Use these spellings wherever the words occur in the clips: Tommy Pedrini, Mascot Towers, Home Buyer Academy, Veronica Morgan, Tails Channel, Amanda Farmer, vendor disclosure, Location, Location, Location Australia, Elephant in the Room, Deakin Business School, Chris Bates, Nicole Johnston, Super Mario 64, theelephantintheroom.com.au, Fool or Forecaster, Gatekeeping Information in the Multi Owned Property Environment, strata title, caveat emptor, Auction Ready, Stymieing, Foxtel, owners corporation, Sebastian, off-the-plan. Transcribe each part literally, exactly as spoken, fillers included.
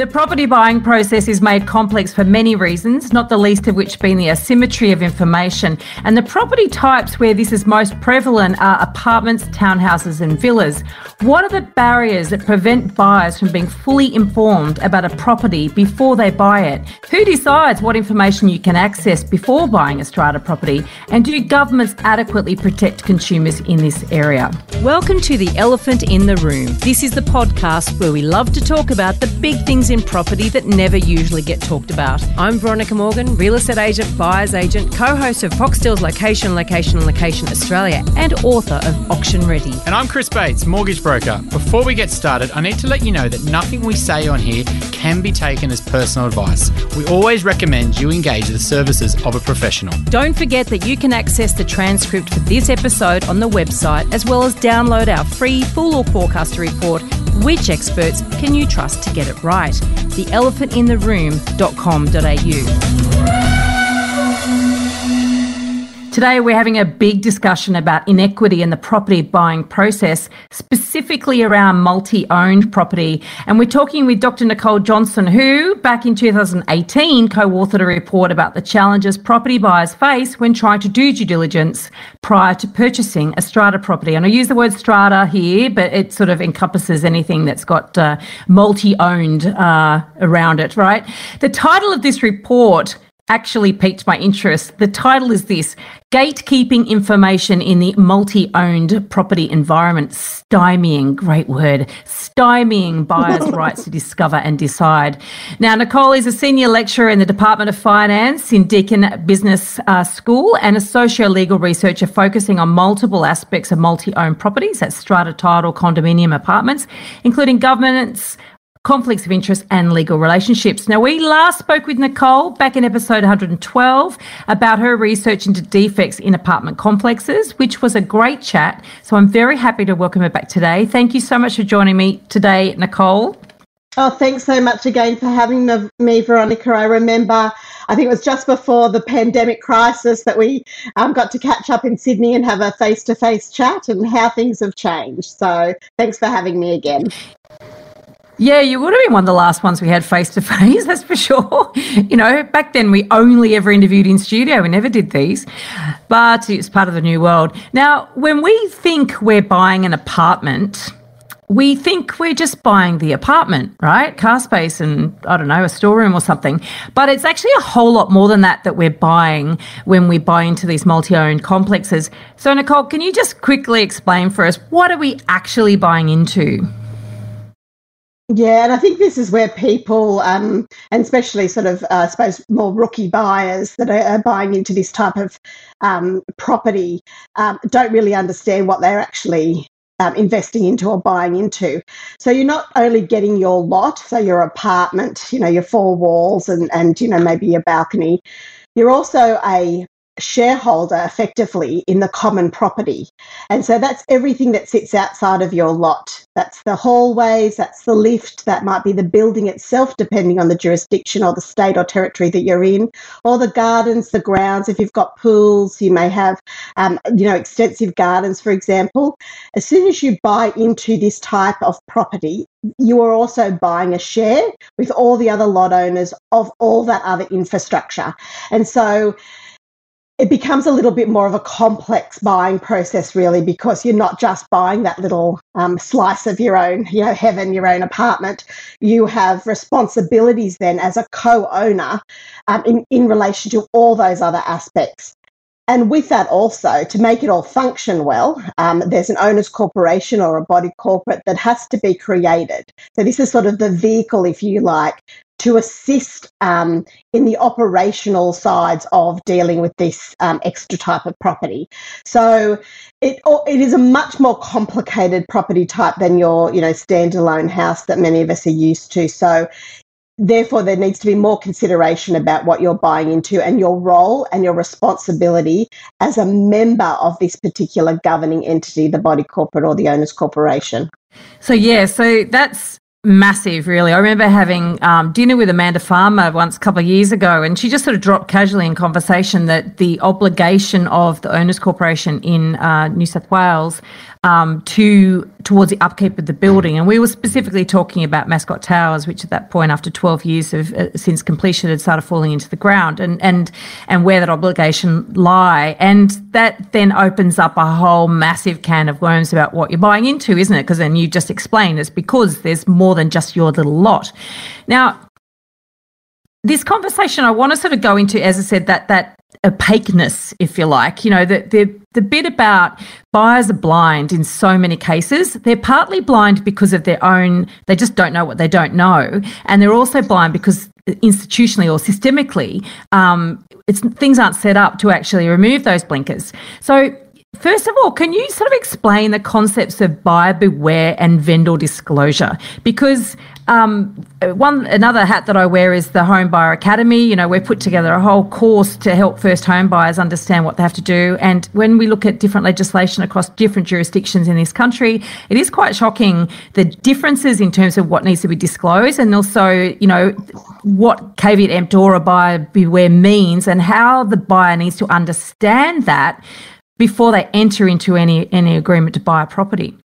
The property buying process is made complex for many reasons, not the least of which being the asymmetry of information. And the property types where this is most prevalent are apartments, townhouses and villas. What are the barriers that prevent buyers from being fully informed about a property before they buy it? Who decides what information you can access before buying a strata property? And do governments adequately protect consumers in this area? Welcome to The Elephant in the Room. This is the podcast where we love to talk about the big things in property that never usually get talked about. I'm Veronica Morgan, real estate agent, buyer's agent, co-host of Foxtel's Location, Location, Location Australia and author of Auction Ready. And I'm Chris Bates, mortgage broker. Before we get started, I need to let you know that nothing we say on here can be taken as personal advice. We always recommend you engage the services of a professional. Don't forget that you can access the transcript for this episode on the website as well as download our free Fool or Forecaster report, Which Experts Can You Trust to Get It Right? the elephant in the room dot com dot a u. Today we're having a big discussion about inequity in the property buying process, specifically around multi-owned property. And we're talking with Doctor Nicole Johnston, who back in two thousand eighteen co-authored a report about the challenges property buyers face when trying to do due diligence prior to purchasing a strata property. And I use the word strata here, but it sort of encompasses anything that's got uh, multi-owned uh, around it, right? The title of this report actually piqued my interest. The title is this: Gatekeeping Information in the Multi Owned Property Environment, Stymieing, great word, Stymieing Buyers' Rights to Discover and Decide. Now, Nicole is a senior lecturer in the Department of Finance in Deakin Business uh, School and a socio-legal researcher focusing on multiple aspects of multi-owned properties, that's strata, title, condominium, apartments, including governance, conflicts of interest and legal relationships. Now, we last spoke with Nicole back in episode one hundred twelve about her research into defects in apartment complexes, which was a great chat. So I'm very happy to welcome her back today. Thank you so much for joining me today, Nicole. Oh, thanks so much again for having me, Veronica. I remember, I think it was just before the pandemic crisis that we um, got to catch up in Sydney and have a face-to-face chat and how things have changed. So thanks for having me again. Yeah, you would have been one of the last ones we had face-to-face, that's for sure. You know, back then we only ever interviewed in studio. We never did these, but it's part of the new world. Now, when we think we're buying an apartment, we think we're just buying the apartment, right? Car space and, I don't know, a storeroom or something. But it's actually a whole lot more than that that we're buying when we buy into these multi-owned complexes. So, Nicole, can you just quickly explain for us, what are we actually buying into? Yeah, and I think this is where people, um, and especially sort of, uh, I suppose, more rookie buyers that are, are buying into this type of um, property um, don't really understand what they're actually um, investing into or buying into. So you're not only getting your lot, so your apartment, you know, your four walls and, and you know, maybe your balcony, you're also a shareholder effectively in the common property. And so that's everything that sits outside of your lot. That's the hallways, that's the lift, that might be the building itself depending on the jurisdiction or the state or territory that you're in, or the gardens, the grounds. If you've got pools, you may have um, you know, extensive gardens, for example. As soon as you buy into this type of property, you are also buying a share with all the other lot owners of all that other infrastructure. And so it becomes a little bit more of a complex buying process, really, because you're not just buying that little um, slice of your own, you know, heaven, your own apartment. You have responsibilities then as a co-owner um, in, in relation to all those other aspects. And with that also, to make it all function well, um, there's an owner's corporation or a body corporate that has to be created. So this is sort of the vehicle, if you like, to assist um, in the operational sides of dealing with this um, extra type of property. So it it is a much more complicated property type than your, you know, standalone house that many of us are used to. So therefore, there needs to be more consideration about what you're buying into and your role and your responsibility as a member of this particular governing entity, the body corporate or the owner's corporation. So, yeah, so that's massive, really. I remember having um, dinner with Amanda Farmer once a couple of years ago, and she just sort of dropped casually in conversation that the obligation of the Owners Corporation in uh, New South Wales um, to towards the upkeep of the building. And we were specifically talking about Mascot Towers, which at that point, after twelve years of uh, since completion, had started falling into the ground, and and and where that obligation lie. And that then opens up a whole massive can of worms about what you're buying into, isn't it? Because then you just explain it's because there's more than just your little lot. Now, this conversation I want to sort of go into, as I said, that that opaqueness, if you like, you know, the, the, the bit about buyers are blind in so many cases. They're partly blind because of their own, they just don't know what they don't know. And they're also blind because institutionally or systemically, um, it's things aren't set up to actually remove those blinkers. So first of all, can you sort of explain the concepts of buyer beware and vendor disclosure? Because um, one another hat that I wear is the Home Buyer Academy. You know, we've put together a whole course to help first home buyers understand what they have to do. And when we look at different legislation across different jurisdictions in this country, it is quite shocking the differences in terms of what needs to be disclosed, and also, you know, what caveat emptor or buyer beware means, and how the buyer needs to understand that before they enter into any, any agreement to buy a property?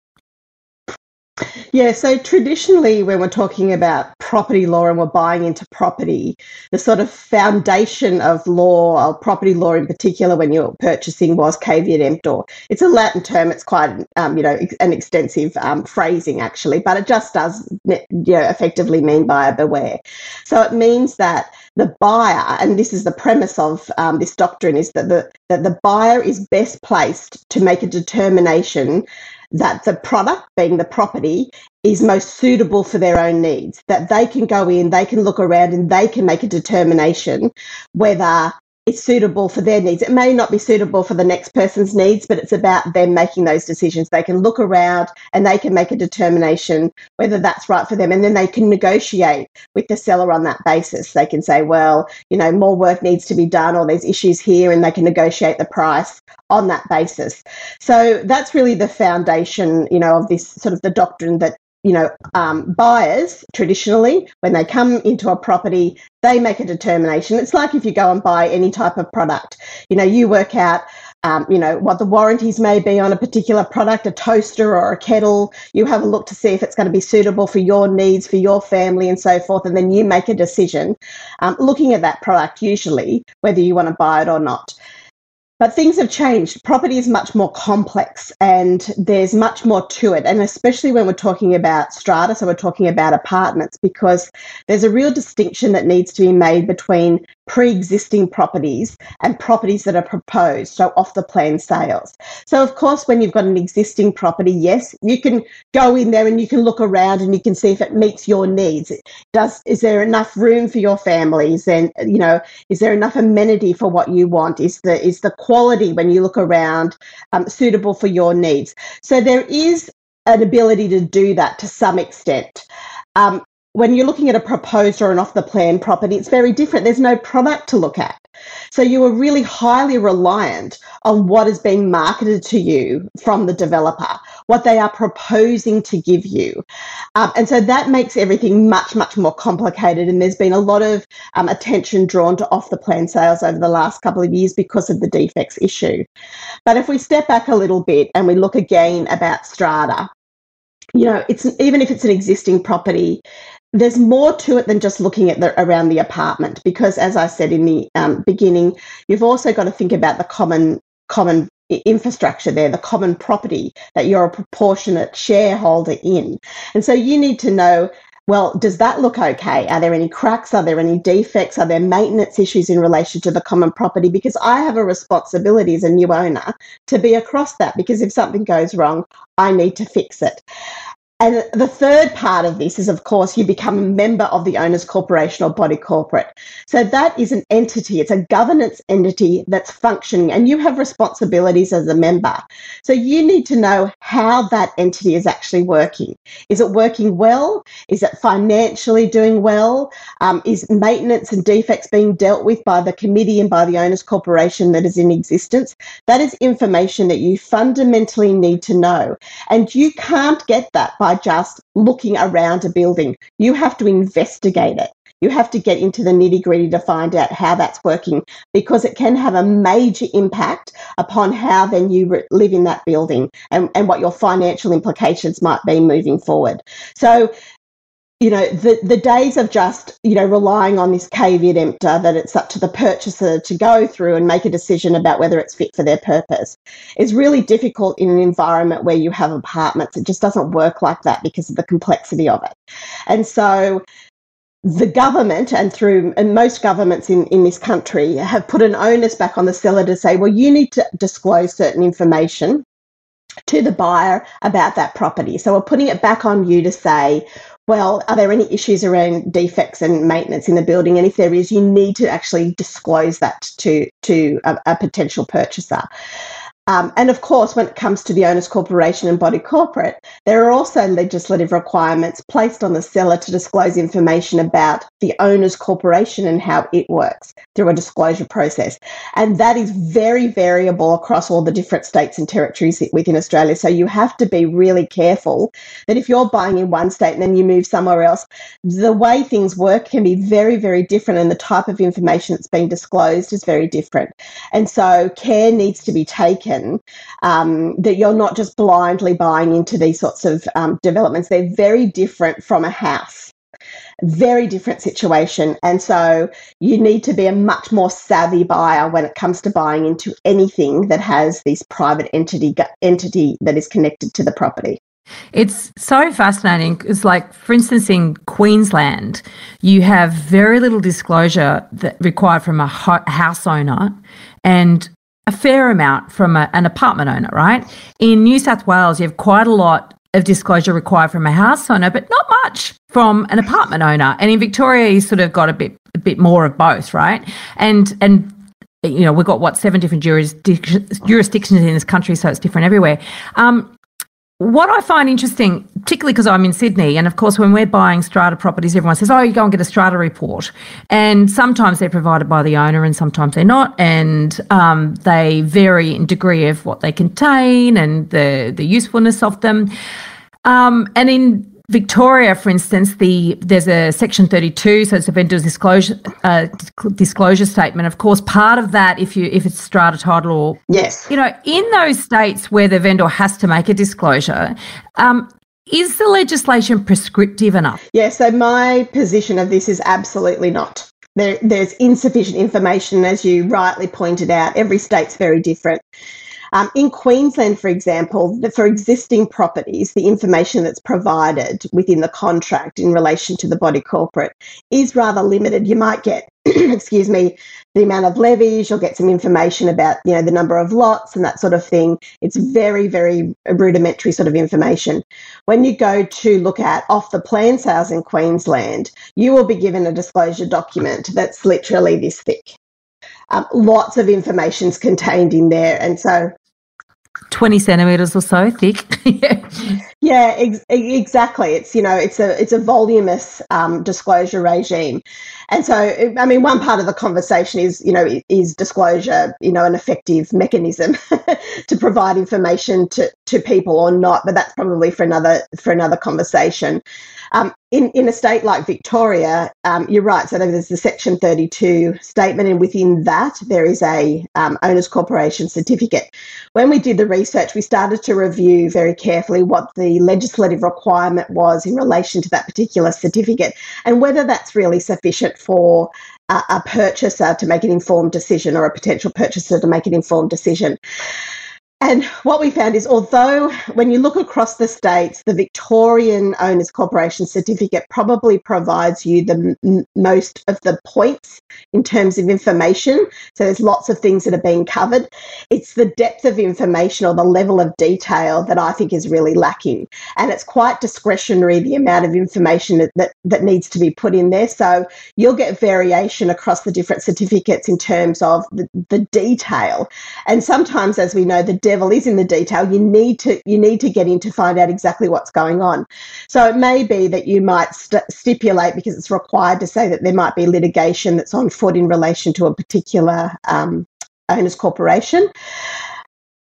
Yeah, so traditionally when we're talking about property law and we're buying into property, the sort of foundation of law, or property law in particular when you're purchasing, was caveat emptor. It's a Latin term. It's quite, um, you know, an extensive um, phrasing actually, but it just does, you know, effectively mean buyer beware. So it means that the buyer, and this is the premise of um, this doctrine, is that the that the buyer is best placed to make a determination that the product, being the property, is most suitable for their own needs, that they can go in, they can look around, and they can make a determination whether it's suitable for their needs. It may not be suitable for the next person's needs, but it's about them making those decisions. They can look around and they can make a determination whether that's right for them. And then they can negotiate with the seller on that basis. They can say, well, you know, more work needs to be done, or there's issues here, and they can negotiate the price on that basis. So that's really the foundation, you know, of this sort of the doctrine that, you know, um, buyers traditionally, when they come into a property, they make a determination. It's like if you go and buy any type of product, you know, you work out, um, you know, what the warranties may be on a particular product, a toaster or a kettle. You have a look to see if it's going to be suitable for your needs, for your family and so forth. And then you make a decision um, looking at that product, usually, whether you want to buy it or not. But things have changed. Property is much more complex and there's much more to it. And especially when we're talking about strata, so we're talking about apartments, because there's a real distinction that needs to be made between pre-existing properties and properties that are proposed, so off the plan sales. So of course, when you've got an existing property, yes, you can go in there and you can look around and you can see if it meets your needs. Does, is there enough room for your families? And, you know, is there enough amenity for what you want? Is the, is the quality when you look around um, suitable for your needs? So there is an ability to do that to some extent. Um, When you're looking at a proposed or an off-the-plan property, it's very different. There's no product to look at. So you are really highly reliant on what is being marketed to you from the developer, what they are proposing to give you. Um, and so that makes everything much, much more complicated. And there's been a lot of um, attention drawn to off-the-plan sales over the last couple of years because of the defects issue. But if we step back a little bit and we look again about strata, you know, it's even if it's an existing property, there's more to it than just looking at the, around the apartment, because as I said in the um, beginning, you've also got to think about the common common infrastructure there, the common property that you're a proportionate shareholder in. And so you need to know, well, does that look okay? Are there any cracks? Are there any defects? Are there maintenance issues in relation to the common property? Because I have a responsibility as a new owner to be across that, because if something goes wrong, I need to fix it. And the third part of this is, of course, you become a member of the owner's corporation or body corporate. So that is an entity, it's a governance entity that's functioning, and you have responsibilities as a member. So you need to know how that entity is actually working. Is it working well? Is it financially doing well? Um, is maintenance and defects being dealt with by the committee and by the owner's corporation that is in existence? That is information that you fundamentally need to know. And you can't get that by by just looking around a building. You have to investigate it. You have to get into the nitty-gritty to find out how that's working, because it can have a major impact upon how then you live in that building and, and what your financial implications might be moving forward. So, you know, the, the days of just, you know, relying on this caveat emptor that it's up to the purchaser to go through and make a decision about whether it's fit for their purpose is really difficult in an environment where you have apartments. It just doesn't work like that because of the complexity of it. And so the government and through and most governments in, in this country have put an onus back on the seller to say, well, you need to disclose certain information to the buyer about that property. So we're putting it back on you to say, well, are there any issues around defects and maintenance in the building? And if there is, you need to actually disclose that to, to a, a potential purchaser. Um, and of course, when it comes to the owners' corporation and body corporate, there are also legislative requirements placed on the seller to disclose information about the owners' corporation and how it works through a disclosure process. And that is very variable across all the different states and territories within Australia. So you have to be really careful that if you're buying in one state and then you move somewhere else, the way things work can be very, very different, and the type of information that's being disclosed is very different. And so care needs to be taken Um, that you're not just blindly buying into these sorts of um, developments. They're very different from a house, very different situation. And so you need to be a much more savvy buyer when it comes to buying into anything that has this private entity entity that is connected to the property. It's so fascinating. It's like, for instance, in Queensland, you have very little disclosure that required from a ho- house owner, and a fair amount from a, an apartment owner, right? In New South Wales, you have quite a lot of disclosure required from a house owner, but not much from an apartment owner. And in Victoria, you sort of got a bit a bit more of both, right? And and you know, we've got what seven different jurisdictions jurisdictions in this country, so it's different everywhere. Um, What I find interesting, particularly because I'm in Sydney, and of course when we're buying strata properties, everyone says, oh, you go and get a strata report. And sometimes they're provided by the owner and sometimes they're not, and um, they vary in degree of what they contain and the, the usefulness of them. Um, and in Victoria, for instance, the there's a section thirty-two, so it's a vendor's disclosure uh, disclosure statement. Of course, part of that, if you if it's strata title, or yes, you know, in those states where the vendor has to make a disclosure, um, is the legislation prescriptive enough? Yeah. So my position of this is absolutely not. There, there's insufficient information, as you rightly pointed out. Every state's very different. Um, in Queensland, for example, the, for existing properties, the information that's provided within the contract in relation to the body corporate is rather limited. You might get, excuse me, the amount of levies, you'll get some information about, you know, the number of lots and that sort of thing. It's very, very rudimentary sort of information. When you go to look at off the plan sales in Queensland, you will be given a disclosure document that's literally this thick. Um, lots of information's contained in there, and so twenty centimetres or so thick. Yeah, ex- exactly. It's, you know, it's a it's a voluminous um, disclosure regime. And so, I mean, one part of the conversation is, you know, is disclosure, you know, an effective mechanism to provide information to, to people or not, but that's probably for another for another conversation. Um, in, in a state like Victoria, um, you're right, so there's the Section thirty-two statement, and within that there is a um, Owners Corporation Certificate. When we did the research, we started to review very carefully what the legislative requirement was in relation to that particular certificate and whether that's really sufficient for a, a purchaser to make an informed decision, or a potential purchaser to make an informed decision. And what we found is, although when you look across the states, the Victorian Owners Corporation Certificate probably provides you the m- most of the points in terms of information. So there's lots of things that are being covered. It's the depth of information or the level of detail that I think is really lacking. And it's quite discretionary, the amount of information that, that, that needs to be put in there. So you'll get variation across the different certificates in terms of the, the detail. And sometimes, as we know, the devil is in the detail. You need to you need to get in to find out exactly what's going on. So it may be that you might st- stipulate, because it's required to say that there might be litigation that's on foot in relation to a particular um, owner's corporation.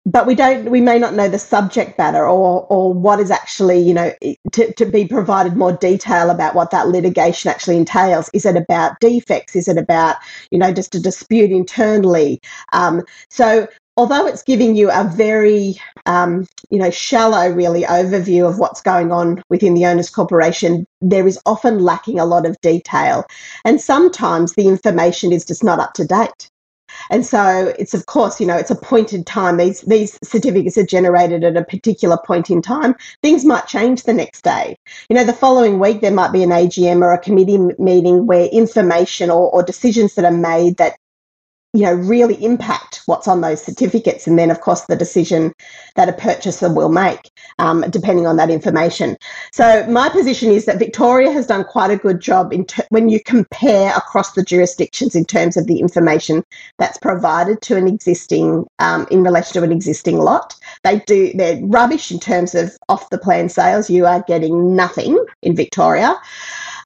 But we don't, we may not know the subject matter or or what is actually, you know, to, to be provided more detail about what that litigation actually entails. Is it about defects? Is it about, you know, just a dispute internally? Um, so although it's giving you a very, um, you know, shallow really overview of what's going on within the owner's corporation, there is often lacking a lot of detail. And sometimes the information is just not up to date. And so it's, of course, you know, it's a point in time. These these certificates are generated at a particular point in time. Things might change the next day. You know, the following week there might be an A G M or a committee meeting where information or, or decisions that are made that, you know, really impact what's on those certificates, and then, of course, the decision that a purchaser will make, um, depending on that information. So my position is that Victoria has done quite a good job in ter- when you compare across the jurisdictions in terms of the information that's provided to an existing, um, in relation to an existing lot. They do, they're rubbish in terms of off-the-plan sales. You are getting nothing in Victoria.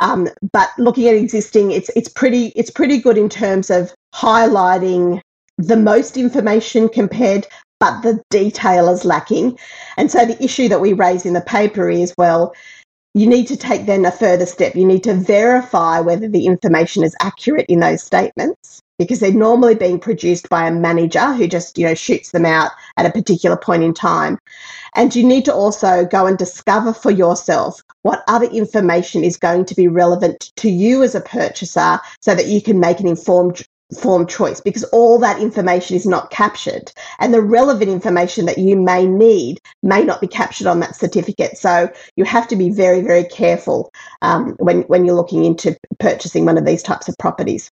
Um, but looking at existing, it's it's pretty it's pretty good in terms of highlighting the most information compared, but the detail is lacking. And so the issue that we raise in the paper is, well, you need to take then a further step. You need to verify whether the information is accurate in those statements, because they're normally being produced by a manager who just, you know, shoots them out at a particular point in time. And you need to also go and discover for yourself what other information is going to be relevant to you as a purchaser so that you can make an informed informed choice, because all that information is not captured, and the relevant information that you may need may not be captured on that certificate. So you have to be very, very careful um, when, when you're looking into purchasing one of these types of properties.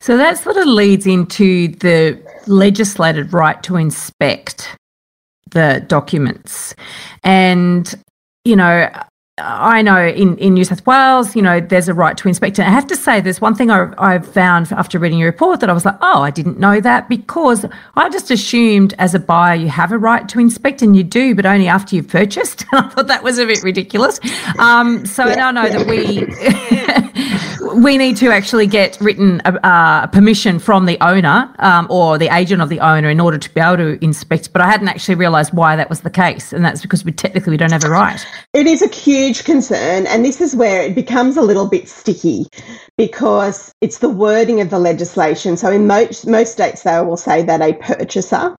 So that sort of leads into the legislated right to inspect the documents. And, you know, I know in, in New South Wales, you know, there's a right to inspect. And I have to say, there's one thing I, I found after reading your report that I was like, oh, I didn't know that, because I just assumed as a buyer you have a right to inspect, and you do, but only after you've purchased. And I thought that was a bit ridiculous. Um, so yeah. I know that we... We need to actually get written uh, permission from the owner um, or the agent of the owner in order to be able to inspect. But I hadn't actually realised why that was the case, and that's because we technically we don't have a right. It is a huge concern, and this is where it becomes a little bit sticky, because it's the wording of the legislation. So in most, most states they will say that a purchaser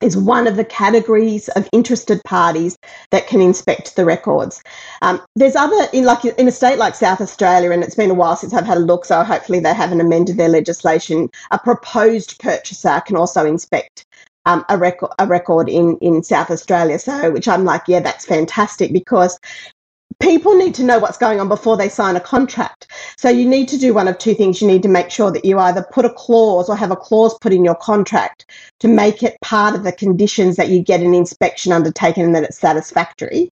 is one of the categories of interested parties that can inspect the records. Um, there's other, in like in a state like South Australia, and it's been a while since I've had a look, so hopefully they haven't amended their legislation, a proposed purchaser can also inspect um, a record a record in, in South Australia. So, which I'm like, yeah, that's fantastic, because people need to know what's going on before they sign a contract. So you need to do one of two things. You need to make sure that you either put a clause or have a clause put in your contract to make it part of the conditions that you get an inspection undertaken and that it's satisfactory,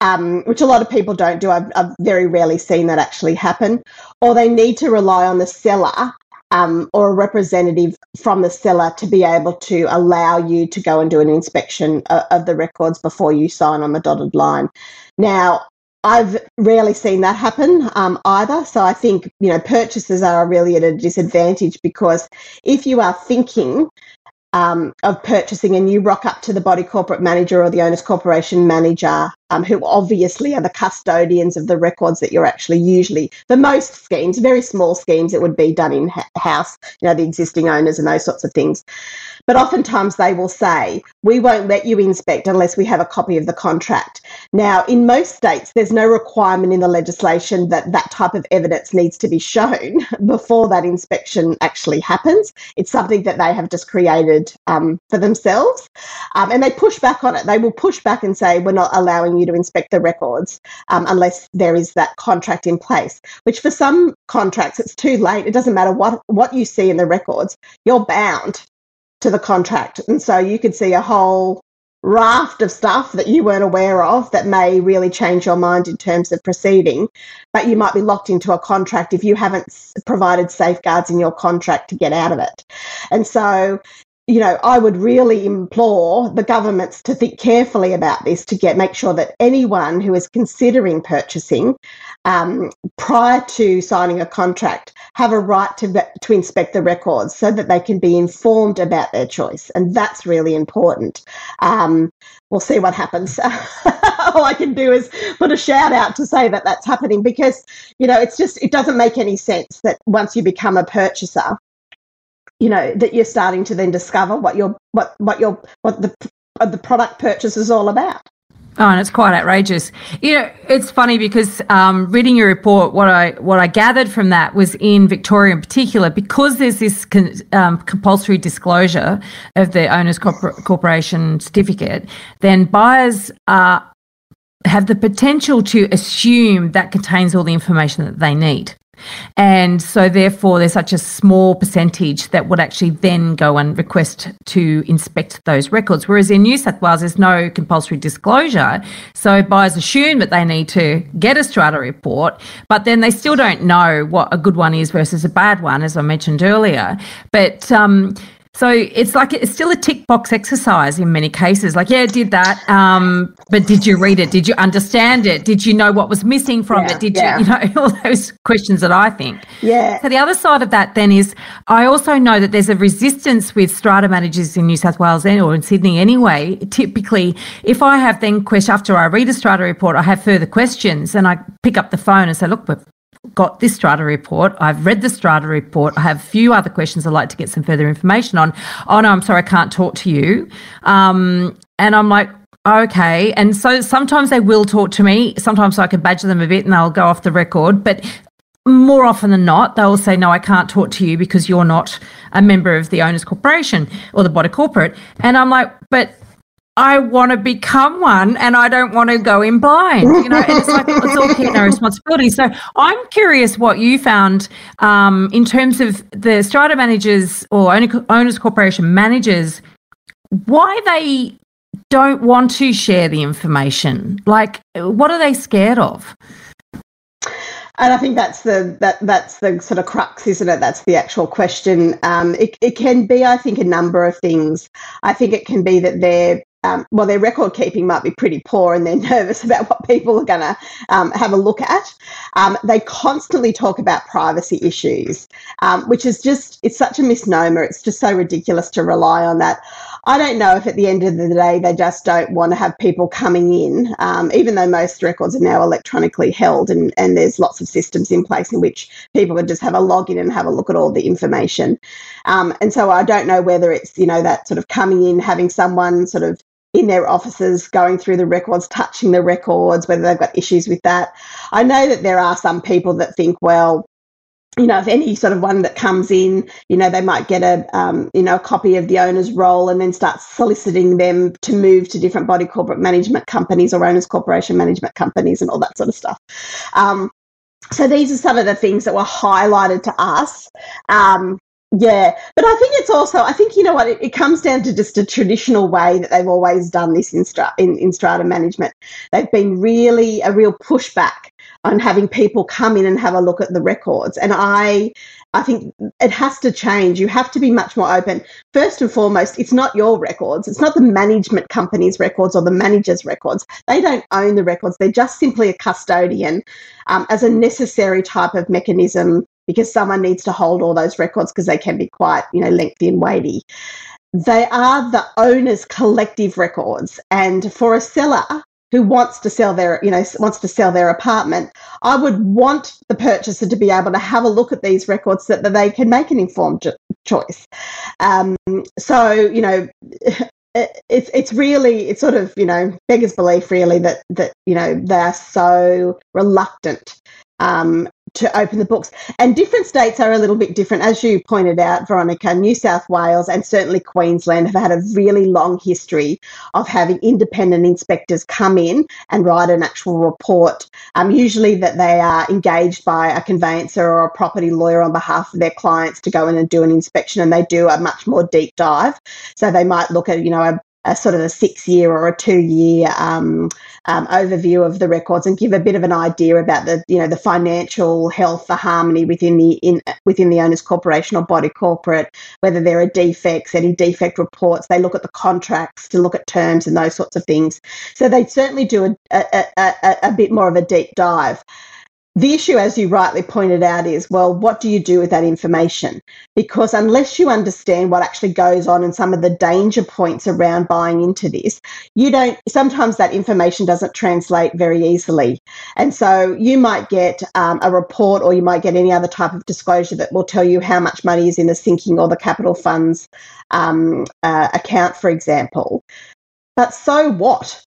um, which a lot of people don't do. I've, I've very rarely seen that actually happen. Or they need to rely on the seller um, or a representative from the seller to be able to allow you to go and do an inspection of, of the records before you sign on the dotted line. Now, I've rarely seen that happen um, either. So I think, you know, purchasers are really at a disadvantage, because if you are thinking um, of purchasing and you rock up to the body corporate manager or the owner's corporation manager, um, who obviously are the custodians of the records that you're actually usually, for most schemes, very small schemes, it would be done in-house, you know, the existing owners and those sorts of things. But oftentimes they will say, we won't let you inspect unless we have a copy of the contract. Now, in most states, there's no requirement in the legislation that that type of evidence needs to be shown before that inspection actually happens. It's something that they have just created um, for themselves. Um, and they push back on it. They will push back and say, we're not allowing you to inspect the records um, unless there is that contract in place, which for some contracts, it's too late. It doesn't matter what, what you see in the records, you're bound to the contract. And so you could see a whole raft of stuff that you weren't aware of that may really change your mind in terms of proceeding, but you might be locked into a contract if you haven't provided safeguards in your contract to get out of it. And so, you know, I would really implore the governments to think carefully about this, to get make sure that anyone who is considering purchasing um, prior to signing a contract have a right to, to inspect the records so that they can be informed about their choice. And that's really important. Um, we'll see what happens. All I can do is put a shout out to say that that's happening, because, you know, it's just, it doesn't make any sense that once you become a purchaser, you know, that you're starting to then discover what your, what, what your, what the, what the product purchase is all about. Oh, and it's quite outrageous. You know, it's funny because um, reading your report, what I what I gathered from that was in Victoria in particular, because there's this con- um, compulsory disclosure of the owner's corpor- corporation certificate, then buyers uh, have the potential to assume that contains all the information that they need. And so therefore there's such a small percentage that would actually then go and request to inspect those records. Whereas in New South Wales, there's no compulsory disclosure. So buyers assume that they need to get a strata report, but then they still don't know what a good one is versus a bad one, as I mentioned earlier. But um, so it's like it's still a tick box exercise in many cases. Like, yeah, I did that, um, but did you read it? Did you understand it? Did you know what was missing from yeah, it? Did yeah. you, you know, all those questions that I think. Yeah. So the other side of that then is I also know that there's a resistance with strata managers in New South Wales or in Sydney anyway. Typically, if I have then question after I read a strata report, I have further questions and I pick up the phone and say, look, we've got this strata report, I've read the strata report, I have a few other questions I'd like to get some further information on. Oh no, I'm sorry, I can't talk to you. Um, and I'm like, okay. And so sometimes they will talk to me, sometimes I can badger them a bit and they'll go off the record, but more often than not, they'll say, no, I can't talk to you because you're not a member of the owner's corporation or the body corporate. And I'm like, but I want to become one and I don't want to go in blind, you know, and it's like it's all care and responsibility. So I'm curious what you found um, in terms of the strata managers or owners corporation managers, why they don't want to share the information. Like, what are they scared of? And I think that's the that that's the sort of crux, isn't it? That's the actual question. Um, it, it can be, I think, a number of things. I think it can be that they're Um, well, their record keeping might be pretty poor and they're nervous about what people are going to um, have a look at. Um, they constantly talk about privacy issues, um, which is just, it's such a misnomer. It's just so ridiculous to rely on that. I don't know if at the end of the day they just don't want to have people coming in, um, even though most records are now electronically held and, and there's lots of systems in place in which people would just have a login and have a look at all the information. Um, and so I don't know whether it's, you know, that sort of coming in, having someone sort of in their offices, going through the records, touching the records, whether they've got issues with that. I know that there are some people that think, well, you know, if any sort of one that comes in, you know, they might get a, um, you know, a copy of the owner's role and then start soliciting them to move to different body corporate management companies or owners corporation management companies and all that sort of stuff. Um, so these are some of the things that were highlighted to us. Um, Yeah, but I think it's also, I think, you know what, it, it comes down to just a traditional way that they've always done this in, stra- in, in strata management. They've been really a real pushback on having people come in and have a look at the records. And I I think it has to change. You have to be much more open. First and foremost, it's not your records. It's not the management company's records or the manager's records. They don't own the records. They're just simply a custodian um, as a necessary type of mechanism, because someone needs to hold all those records because they can be quite, you know, lengthy and weighty. They are the owner's collective records. And for a seller who wants to sell their, you know, wants to sell their apartment, I would want the purchaser to be able to have a look at these records so that they can make an informed choice. Um, so, you know, it's it's really, it's sort of, you know, beggars belief really that, that you know, they're so reluctant um, to open the books. And different states are a little bit different. As you pointed out, Veronica, New South Wales and certainly Queensland have had a really long history of having independent inspectors come in and write an actual report, um, usually that they are engaged by a conveyancer or a property lawyer on behalf of their clients to go in and do an inspection, and they do a much more deep dive. So they might look at, you know, a a sort of a six-year or a two-year um, um, overview of the records and give a bit of an idea about the, you know, the financial health, the harmony within the in, within the owner's corporation or body corporate, whether there are defects, any defect reports. They look at the contracts to look at terms and those sorts of things. So they certainly do a, a, a, a bit more of a deep dive. The issue, as you rightly pointed out, is, well, what do you do with that information? Because unless you understand what actually goes on and some of the danger points around buying into this, you don't, sometimes that information doesn't translate very easily. And so you might get um, a report, or you might get any other type of disclosure that will tell you how much money is in the sinking or the capital funds um, uh, account, for example. But so what?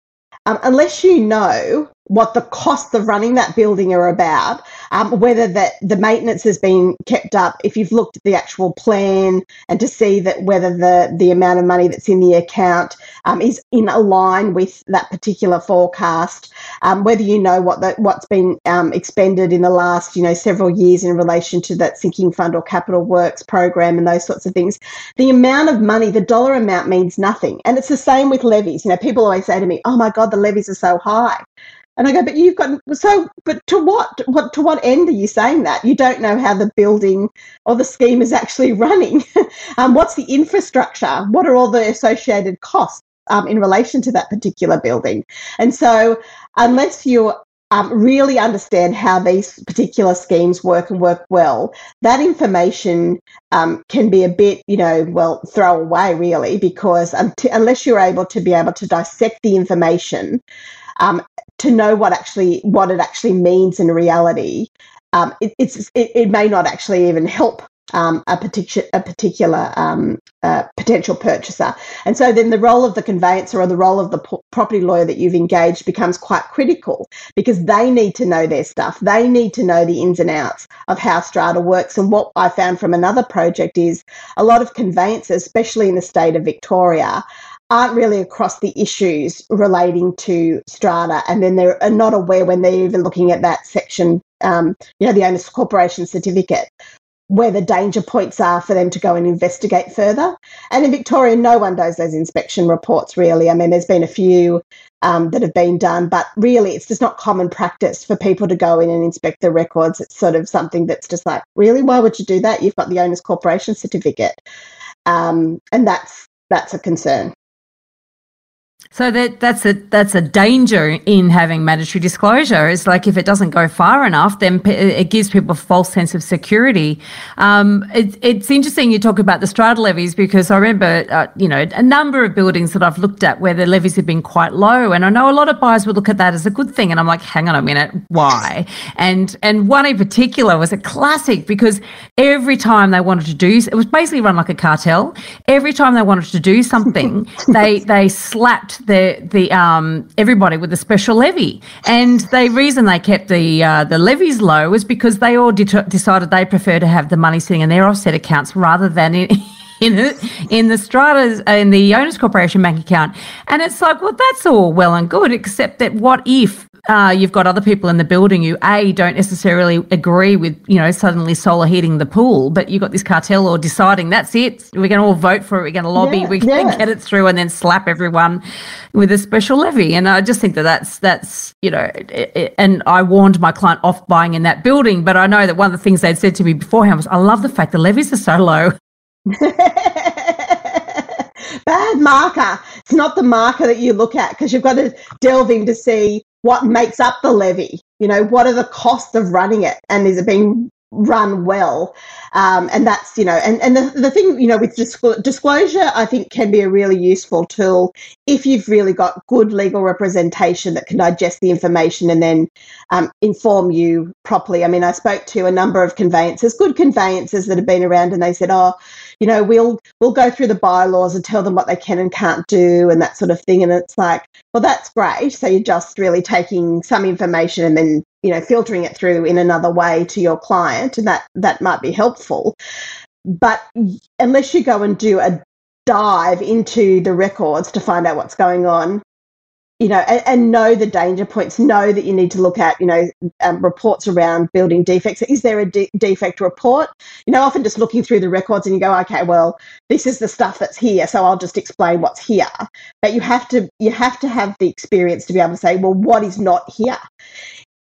Um, unless you know what the costs of running that building are about, um, whether that the maintenance has been kept up, if you've looked at the actual plan and to see that whether the, the amount of money that's in the account um, is in a line with that particular forecast, um, whether you know what the, what's been um, expended in the last you know several years in relation to that sinking fund or capital works program and those sorts of things. The amount of money, the dollar amount, means nothing. And it's the same with levies. You know, people always say to me, "Oh my God, the levies are so high." And I go, but you've got, so, but to what, what, to what end are you saying that? You don't know how the building or the scheme is actually running. um, what's the infrastructure? What are all the associated costs um, in relation to that particular building? And so unless you um, really understand how these particular schemes work and work well, that information um, can be a bit, you know, well, throw away really, because until, unless you're able to be able to dissect the information, um, to know what actually what it actually means in reality, um, it, it's it, it may not actually even help um, a particular a particular um, uh, potential purchaser. And so then the role of the conveyancer or the role of the p- property lawyer that you've engaged becomes quite critical, because they need to know their stuff. They need to know the ins and outs of how strata works. And what I found from another project is a lot of conveyancers, especially in the state of Victoria, aren't really across the issues relating to strata, and then they're not aware when they're even looking at that section, um, you know, the owner's corporation certificate, where the danger points are for them to go and investigate further. And in Victoria, no one does those inspection reports really. I mean, there's been a few um, that have been done, but really it's just not common practice for people to go in and inspect their records. It's sort of something that's just like, really, why would you do that? You've got the owner's corporation certificate. Um, and that's that's a concern. So that that's a that's a danger in having mandatory disclosure. It's like, if it doesn't go far enough, then it gives people a false sense of security. Um, it, it's interesting you talk about the strata levies, because I remember uh, you know a number of buildings that I've looked at where the levies have been quite low, and I know a lot of buyers would look at that as a good thing, and I'm like, hang on a minute, why? And and one in particular was a classic, because every time they wanted to do, it was basically run like a cartel. Every time they wanted to do something, they they slapped the the um everybody with a special levy, and the reason they kept the uh, the levies low was because they all det- decided they prefer to have the money sitting in their offset accounts rather than in in the, in the strata in the owners corporation bank account. And it's like, well, that's all well and good, except that what if uh, you've got other people in the building who a don't necessarily agree with you know suddenly solar heating the pool, but you've got this cartel or deciding that's it, we're going to all vote for it, we're going to lobby, yeah, we can yeah. get it through, and then slap everyone with a special levy. And I just think that that's that's you know it, it, and I warned my client off buying in that building, but I know that one of the things they'd said to me beforehand was, I love the fact the levies are so low. Bad marker. It's not the marker that you look at, because you've got to delve in to see what makes up the levy. You know, what are the costs of running it, and is it being run well? Um, and that's, you know, and, and the, the thing, you know, with disclo- disclosure, I think can be a really useful tool if you've really got good legal representation that can digest the information and then um, inform you properly. I mean, I spoke to a number of conveyancers, good conveyancers that have been around, and they said, oh, you know, we'll we'll go through the bylaws and tell them what they can and can't do and that sort of thing. And it's like, well, that's great. So you're just really taking some information and then, you know, filtering it through in another way to your client, and that, that might be helpful. But unless you go and do a dive into the records to find out what's going on, you know, and, and know the danger points, know that you need to look at, you know, um, reports around building defects. Is there a de- defect report? You know, often just looking through the records and you go, okay, well, this is the stuff that's here, so I'll just explain what's here. But you have to, you have to have the experience to be able to say, well, what is not here?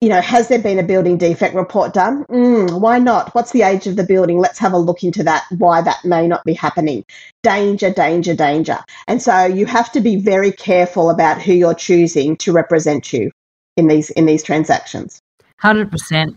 You know, has there been a building defect report done? Mm, why not? What's the age of the building? Let's have a look into that, why that may not be happening. Danger, danger, danger. And so you have to be very careful about who you're choosing to represent you in these in these transactions. one hundred percent.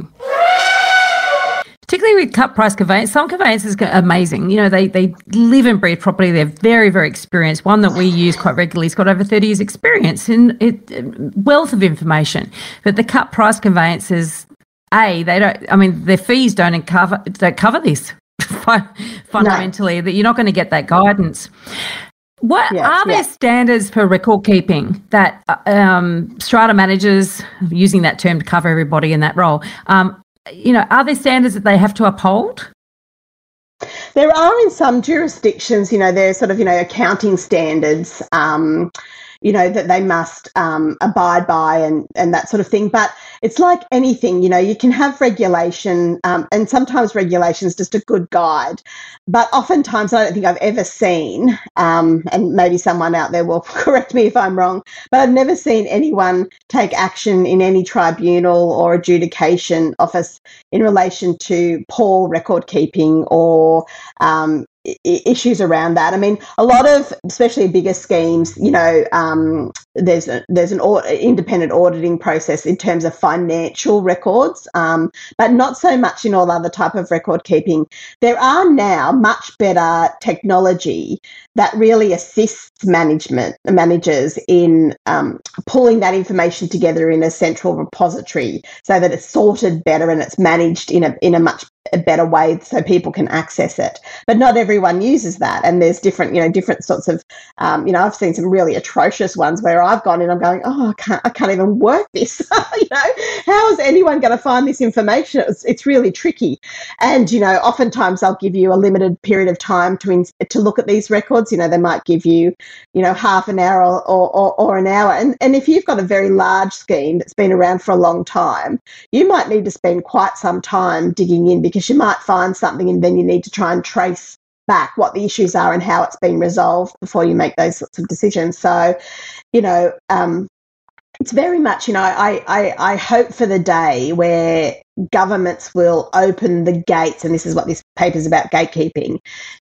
Particularly with cut price conveyance, some conveyancers are amazing. You know, they they live and breathe property. They're very, very experienced. One that we use quite regularly has got over thirty years experience and it, wealth of information. But the cut price conveyancers, A, they don't, I mean, their fees don't cover, don't cover this fundamentally, no. That you're not going to get that guidance. What yes, are there yes. standards for record keeping that um, strata managers, using that term to cover everybody in that role, um, you know, are there standards that they have to uphold? There are in some jurisdictions, you know, there's sort of, you know, accounting standards, um, you know, that they must um, abide by and, and that sort of thing. But it's like anything, you know, you can have regulation um, and sometimes regulation is just a good guide. But oftentimes I don't think I've ever seen, um, and maybe someone out there will correct me if I'm wrong, but I've never seen anyone take action in any tribunal or adjudication office in relation to poor record keeping or um, issues around that. I mean, a lot of, especially bigger schemes, you know, um, there's a, there's an au- independent auditing process in terms of financial records, um, but not so much in all other type of record keeping. There are now much better technology that really assists management managers in um, pulling that information together in a central repository so that it's sorted better and it's managed in a in a much a better way so people can access it. But not everyone uses that, and there's different, you know, different sorts of, um, you know, I've seen some really atrocious ones where I've gone in and I'm going, oh, I can't, I can't even work this. You know, how is anyone going to find this information? It's, it's really tricky. And, you know, oftentimes they'll give you a limited period of time to in, to look at these records. You know, they might give you, you know, half an hour or, or, or an hour. And, and if you've got a very large scheme that's been around for a long time, you might need to spend quite some time digging in because you might find something and then you need to try and trace back what the issues are and how it's been resolved before you make those sorts of decisions. So, you know, um, it's very much, you know, I, I, I hope for the day where governments will open the gates, and this is what this paper is about, gatekeeping,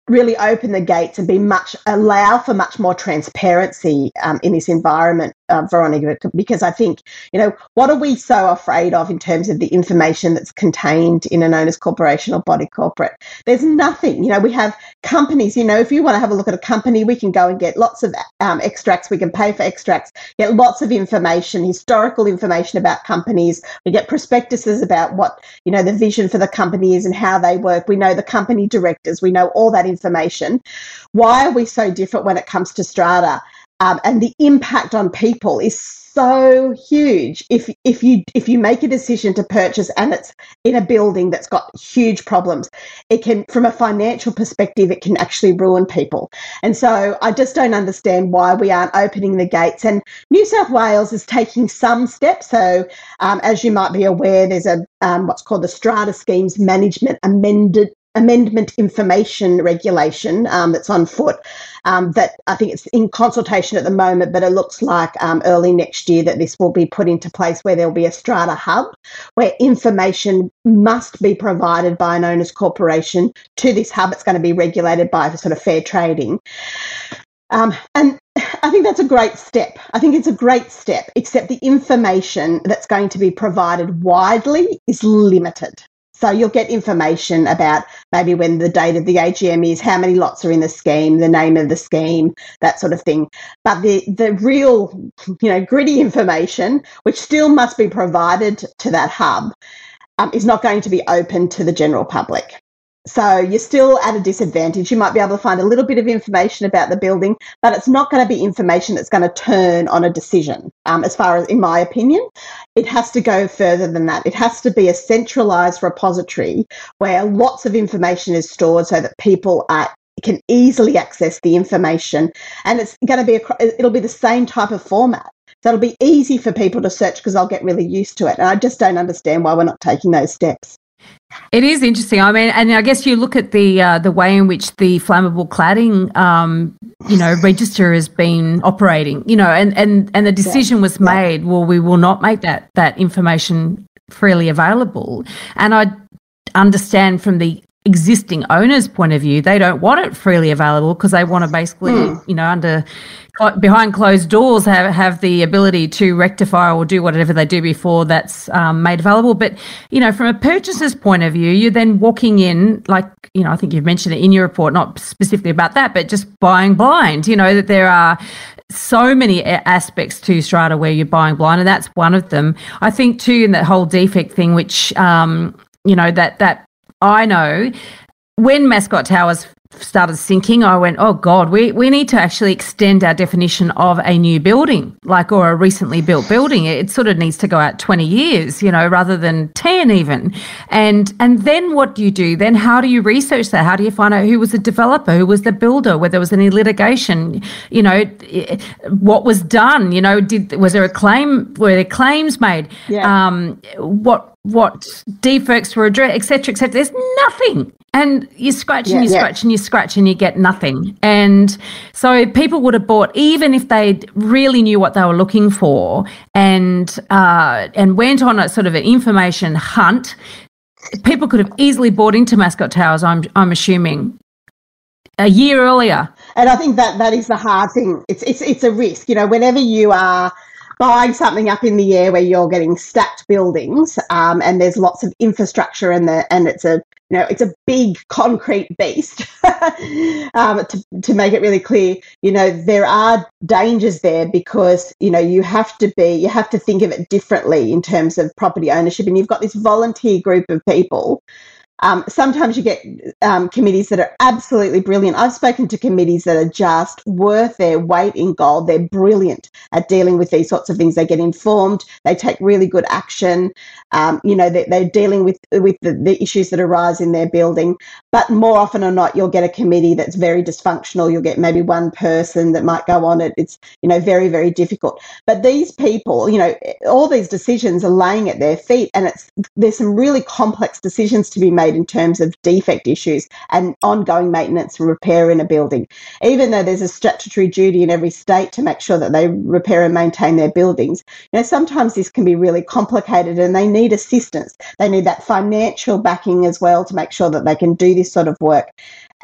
really open the gates and be much, allow for much more transparency um, in this environment, uh, Veronica, because I think, you know, what are we so afraid of in terms of the information that's contained in an owner's corporation or body corporate? There's nothing, you know, we have companies, you know, if you want to have a look at a company, we can go and get lots of um, extracts, we can pay for extracts, get lots of information, historical information about companies, we get prospectuses about what, you know, the vision for the company is and how they work. We know the company directors. We know all that information. Why are we so different when it comes to strata? Um, and the impact on people is so huge. If if you if you make a decision to purchase and it's in a building that's got huge problems, it can, from a financial perspective, it can actually ruin people. And so I just don't understand why we aren't opening the gates. And New South Wales is taking some steps. So um, as you might be aware, there's a um, what's called the Strata Schemes Management Amended. Amendment Information Regulation um, that's on foot, um, that I think it's in consultation at the moment, but it looks like um, early next year that this will be put into place where there'll be a strata hub where information must be provided by an owner's corporation to this hub. It's going to be regulated by sort of fair trading. Um, and I think that's a great step. I think it's a great step, except the information that's going to be provided widely is limited. So you'll get information about maybe when the date of the A G M is, how many lots are in the scheme, the name of the scheme, that sort of thing. But the the real, you know, gritty information, which still must be provided to that hub, um, is not going to be open to the general public. So you're still at a disadvantage. You might be able to find a little bit of information about the building, but it's not going to be information that's going to turn on a decision, um, as far as, in my opinion. It has to go further than that. It has to be a centralised repository where lots of information is stored so that people are can easily access the information. And it's going to be, a, it'll be the same type of format. That'll be easy for people to search because they'll get really used to it. And I just don't understand why we're not taking those steps. It is interesting. I mean, and I guess you look at the uh, the way in which the flammable cladding, um, you know, register has been operating, you know, and, and, and the decision yeah. was made, yeah. well, we will not make that that information freely available. And I understand from the existing owner's point of view, they don't want it freely available because they want to basically, mm. you know, under behind closed doors have, have the ability to rectify or do whatever they do before that's um, made available. But, you know, from a purchaser's point of view, you're then walking in, like, you know, I think you've mentioned it in your report, not specifically about that, but just buying blind, you know, that there are so many aspects to strata where you're buying blind, and that's one of them. I think, too, in that whole defect thing, which, um, you know, that that I know when Mascot Towers started sinking, I went, oh, God, we, we need to actually extend our definition of a new building, like, or a recently built building. It sort of needs to go out twenty years, you know, rather than ten even. And and then what do you do? Then how do you research that? How do you find out who was the developer, who was the builder, whether there was any litigation, you know, what was done, you know, did was there a claim, were there claims made? Yeah. Um, what what defects were addressed, et cetera, et cetera. There's nothing. And you scratch and yeah, you yeah. scratch and you scratch and you get nothing. And so people would have bought, even if they really knew what they were looking for, and uh, and went on a sort of an information hunt, people could have easily bought into Mascot Towers, I'm I'm assuming, a year earlier. And I think that that is the hard thing. It's it's it's a risk. You know, whenever you are buying something up in the air where you're getting stacked buildings, um, and there's lots of infrastructure and the and it's a you know it's a big concrete beast. um, to to make it really clear, you know there are dangers there because you know you have to be you have to think of it differently in terms of property ownership, and you've got this volunteer group of people. Um, sometimes you get um, committees that are absolutely brilliant. I've spoken to committees that are just worth their weight in gold. They're brilliant at dealing with these sorts of things. They get informed. They take really good action. Um, you know, they, they're dealing with, with the, the issues that arise in their building. But more often than not, you'll get a committee that's very dysfunctional. You'll get maybe one person that might go on it. It's, you know, very, very difficult. But these people, you know, all these decisions are laying at their feet, and it's there's some really complex decisions to be made in terms of defect issues and ongoing maintenance and repair in a building. Even though there's a statutory duty in every state to make sure that they repair and maintain their buildings, you know, sometimes this can be really complicated and they need assistance. They need that financial backing as well to make sure that they can do this sort of work.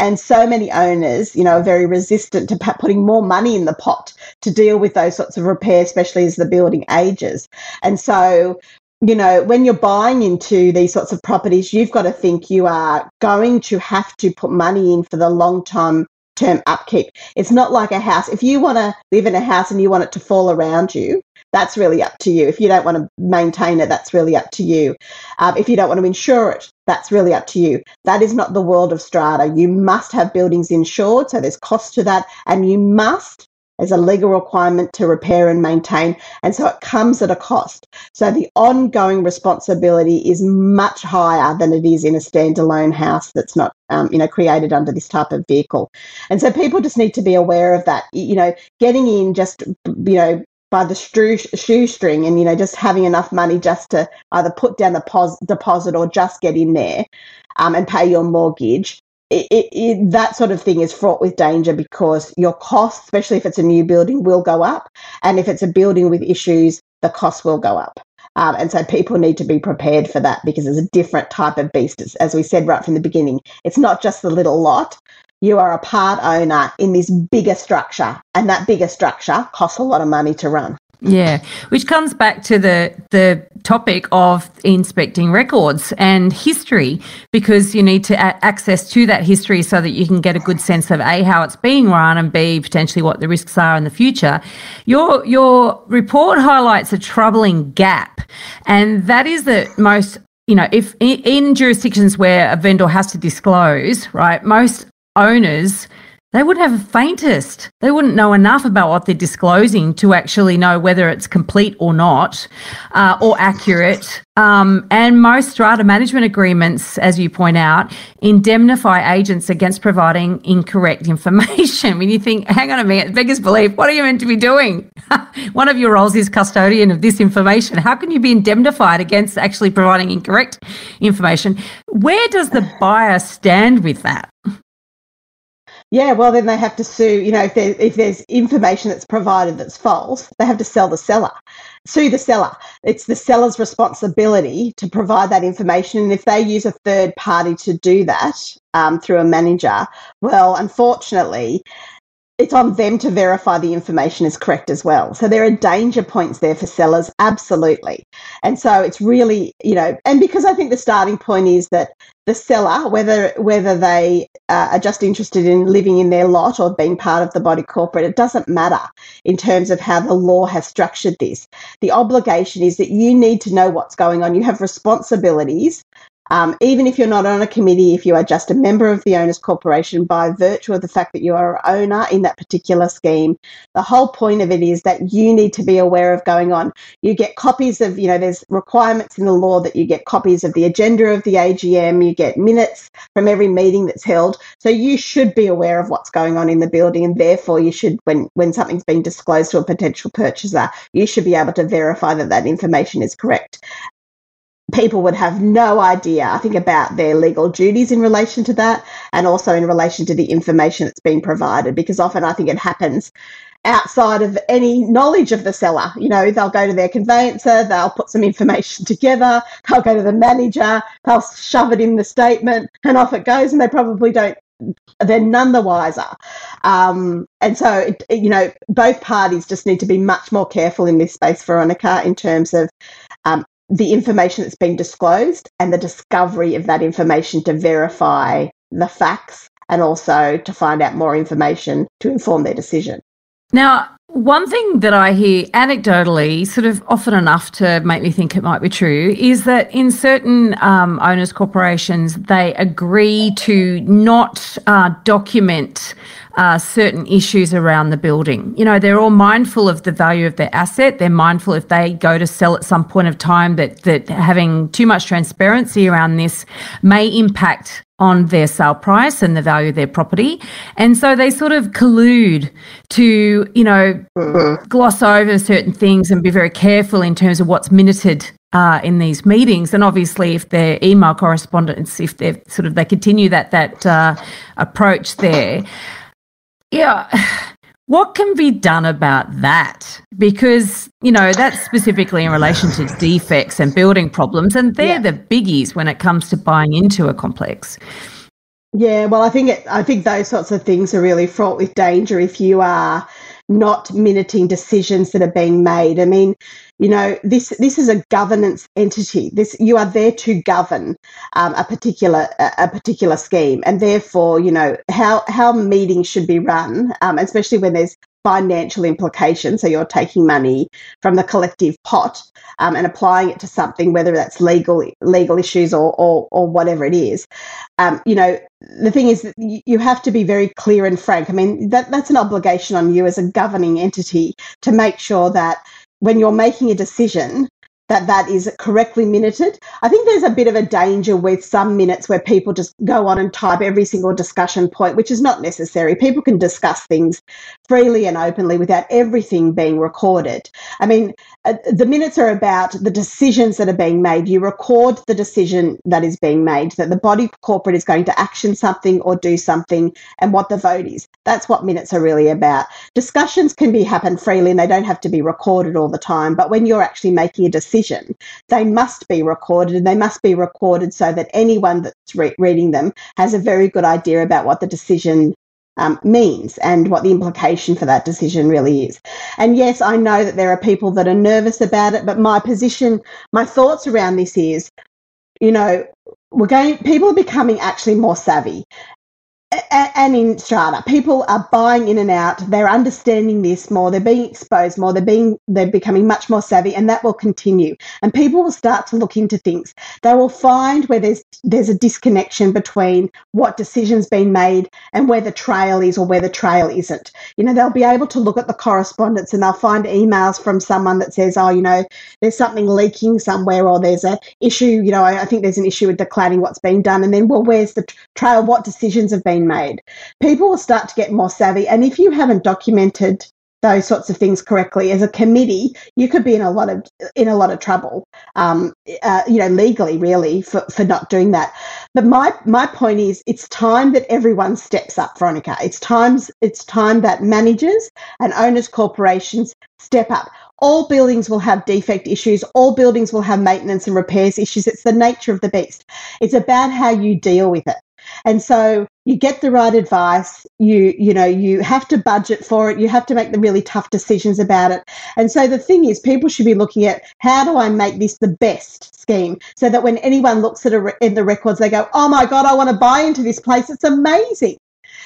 And so many owners, you know, are very resistant to putting more money in the pot to deal with those sorts of repairs, especially as the building ages. And so you know, when you're buying into these sorts of properties, you've got to think you are going to have to put money in for the long-term term upkeep. It's not like a house. If you want to live in a house and you want it to fall around you, that's really up to you. If you don't want to maintain it, that's really up to you. Um, if you don't want to insure it, that's really up to you. That is not the world of strata. You must have buildings insured, so there's cost to that, and you must as a legal requirement to repair and maintain, and so it comes at a cost. So the ongoing responsibility is much higher than it is in a standalone house that's not, um, you know, created under this type of vehicle. And so people just need to be aware of that. You know, getting in just, you know, by the shoestring and, you know, just having enough money just to either put down the pos- deposit or just get in there um, and pay your mortgage. It, it, it, that sort of thing is fraught with danger because your costs, especially if it's a new building, will go up. And if it's a building with issues, the costs will go up. Um, and so people need to be prepared for that because it's a different type of beast. It's, as we said right from the beginning, it's not just the little lot. You are a part owner in this bigger structure, and that bigger structure costs a lot of money to run. Yeah, which comes back to the the topic of inspecting records and history, because you need to a- access to that history so that you can get a good sense of A, how it's being run, and B, potentially what the risks are in the future. Your your report highlights a troubling gap, and that is that most, you know, if in, in jurisdictions where a vendor has to disclose, right, most owners they would have a faintest. They wouldn't know enough about what they're disclosing to actually know whether it's complete or not, uh, or accurate. Um, and most strata management agreements, as you point out, indemnify agents against providing incorrect information. When you think, hang on a minute, beggars belief, what are you meant to be doing? One of your roles is custodian of this information. How can you be indemnified against actually providing incorrect information? Where does the buyer stand with that? Yeah, well, then they have to sue, you know, if, there, if there's information that's provided that's false, they have to sell the seller, sue the seller. It's the seller's responsibility to provide that information. And if they use a third party to do that um, through a manager, well, unfortunately, it's on them to verify the information is correct as well. So there are danger points there for sellers, absolutely. And so it's really, you know, and because I think the starting point is that the seller, whether whether they uh, are just interested in living in their lot or being part of the body corporate, it doesn't matter in terms of how the law has structured this. The obligation is that you need to know what's going on. You have responsibilities. Um, even if you're not on a committee, if you are just a member of the owner's corporation, by virtue of the fact that you are an owner in that particular scheme, the whole point of it is that you need to be aware of going on. You get copies of, you know, there's requirements in the law that you get copies of the agenda of the A G M, you get minutes from every meeting that's held. So you should be aware of what's going on in the building, and therefore you should, when, when something's been disclosed to a potential purchaser, you should be able to verify that that information is correct. People would have no idea, I think, about their legal duties in relation to that, and also in relation to the information that's been provided, because often I think it happens outside of any knowledge of the seller. You know, they'll go to their conveyancer, they'll put some information together, they'll go to the manager, they'll shove it in the statement, and off it goes, and they probably don't, they're none the wiser. Um, and so, it, it, you know, both parties just need to be much more careful in this space, Veronica, in terms of um, the information that's been disclosed and the discovery of that information to verify the facts, and also to find out more information to inform their decision. Now, one thing that I hear anecdotally, sort of often enough to make me think it might be true, is that in certain um, owners' corporations, they agree to not uh, document uh, certain issues around the building. You know, they're all mindful of the value of their asset. They're mindful if they go to sell at some point of time that that having too much transparency around this may impact on their sale price and the value of their property. And so they sort of collude to, you know, mm-hmm. gloss over certain things and be very careful in terms of what's minuted uh, in these meetings. And obviously if their email correspondence, if they're sort of, they continue that, that uh, approach there. Yeah. What can be done about that? Because, you know, that's specifically in relation to defects and building problems, and they're yeah. the biggies when it comes to buying into a complex. Yeah, well, I think it, I think those sorts of things are really fraught with danger if you are not minuting decisions that are being made. I mean, you know, this this is a governance entity. This you are there to govern um, a particular a particular scheme, and therefore, you know, how how meetings should be run, um, especially when there's financial implications. So you're taking money from the collective pot um, and applying it to something, whether that's legal legal issues or or, or whatever it is. Um, you know, the thing is that you have to be very clear and frank. I mean, that that's an obligation on you as a governing entity to make sure that when you're making a decision, that that is correctly minuted. I think there's a bit of a danger with some minutes where people just go on and type every single discussion point, which is not necessary. People can discuss things freely and openly without everything being recorded. I mean, uh, the minutes are about the decisions that are being made. You record the decision that is being made, that the body corporate is going to action something or do something, and what the vote is. That's what minutes are really about. Discussions can be happen freely and they don't have to be recorded all the time, but when you're actually making a decision, they must be recorded, and they must be recorded so that anyone that's re- reading them has a very good idea about what the decision um, means and what the implication for that decision really is. And yes, I know that there are people that are nervous about it, but my position, my thoughts around this is, you know, we're going, people are becoming actually more savvy. and in strata, people are buying in and out. They're understanding this more. They're being exposed more. They're being they're becoming much more savvy, and that will continue. And people will start to look into things. They will find where there's there's a disconnection between what decision's been made and where the trail is or where the trail isn't. You know, they'll be able to look at the correspondence and they'll find emails from someone that says, oh, you know, there's something leaking somewhere, or there's an issue. You know, I, I think there's an issue with declaring what's been done. And then, well, where's the trail? What decisions have been made? People will start to get more savvy. And if you haven't documented those sorts of things correctly as a committee, you could be in a lot of in a lot of trouble, um, uh, you know, legally, really, for, for not doing that. But my my point is, it's time that everyone steps up, Veronica. It's times it's time that managers and owners corporations step up. All buildings will have defect issues. All buildings will have maintenance and repairs issues. It's the nature of the beast. It's about how you deal with it. And so you get the right advice, you you know, you have to budget for it, you have to make the really tough decisions about it. And so the thing is, people should be looking at, how do I make this the best scheme, so that when anyone looks at a, in the records, they go, oh my God, I want to buy into this place, it's amazing.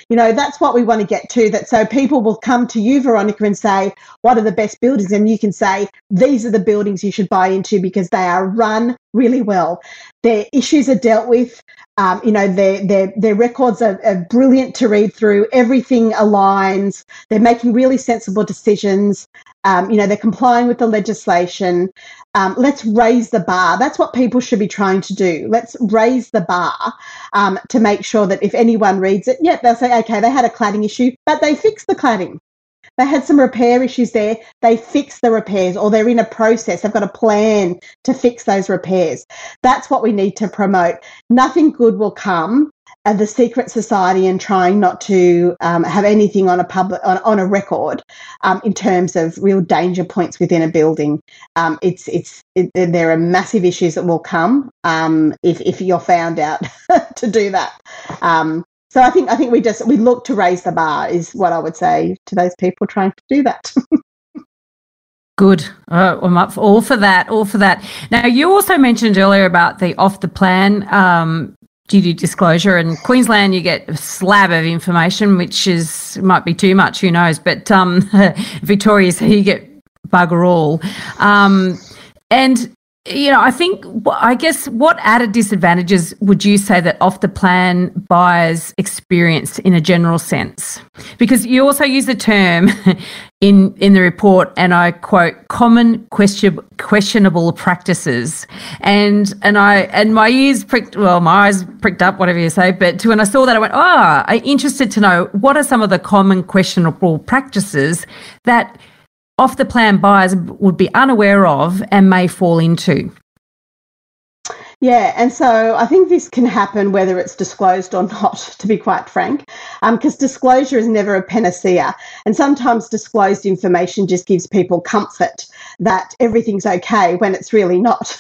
You know, that's what we want to get to, that so people will come to you, Veronica, and say, what are the best buildings? And you can say, these are the buildings you should buy into because they are run really well. Their issues are dealt with. Um, you know, their their their records are, are brilliant to read through. Everything aligns. They're making really sensible decisions. Um, you know, they're complying with the legislation. Um, let's raise the bar. That's what people should be trying to do. Let's raise the bar um, to make sure that if anyone reads it, yeah, they'll say, okay, they had a cladding issue, but they fixed the cladding. They had some repair issues there. They fix the repairs, or they're in a process. They've got a plan to fix those repairs. That's what we need to promote. Nothing good will come of the secret society and trying not to um, have anything on a public on, on a record um, in terms of real danger points within a building. Um, it's it's it, there are massive issues that will come um, if if you're found out to do that. Um, So I think I think we just we look to raise the bar is what I would say to those people trying to do that. Good. Uh, I'm up for all for that. All for that. Now, you also mentioned earlier about the off the plan um, duty disclosure. In Queensland, you get a slab of information, which is might be too much. Who knows? But um, Victoria, so you get bugger all. Um, and you know, I think, I guess, what added disadvantages would you say that off-the-plan buyers experience in a general sense? Because you also use the term in in the report, and I quote, common question, questionable practices. And and I and my ears pricked, well, my eyes pricked up, whatever you say, but when I saw that, I went, ah, oh, I'm interested to know what are some of the common questionable practices that off-the-plan buyers would be unaware of and may fall into. Yeah, and so I think this can happen whether it's disclosed or not, to be quite frank, because um, disclosure is never a panacea. And sometimes disclosed information just gives people comfort that everything's okay when it's really not.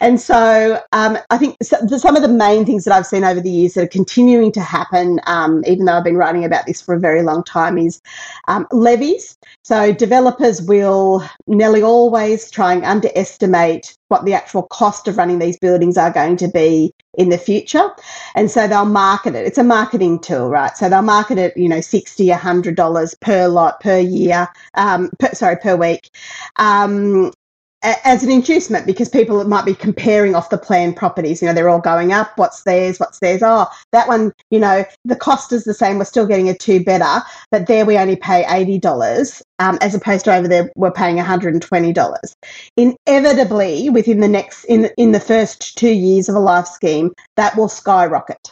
And so um, I think some of the main things that I've seen over the years that are continuing to happen, um, even though I've been writing about this for a very long time, is um, levies. So developers will nearly always try and underestimate what the actual cost of running these buildings are going to be in the future. And so they'll market it. It's a marketing tool, right? So they'll market it, you know, sixty dollars, one hundred dollars per lot, per year, um, per, sorry, per week, um, as an inducement, because people might be comparing off the plan properties. You know, they're all going up. What's theirs? What's theirs? Oh, that one, you know, the cost is the same. We're still getting a two better, but there we only pay eighty dollars um, as opposed to over there we're paying one hundred twenty dollars. Inevitably, within the next, in, in the first two years of a life scheme, that will skyrocket.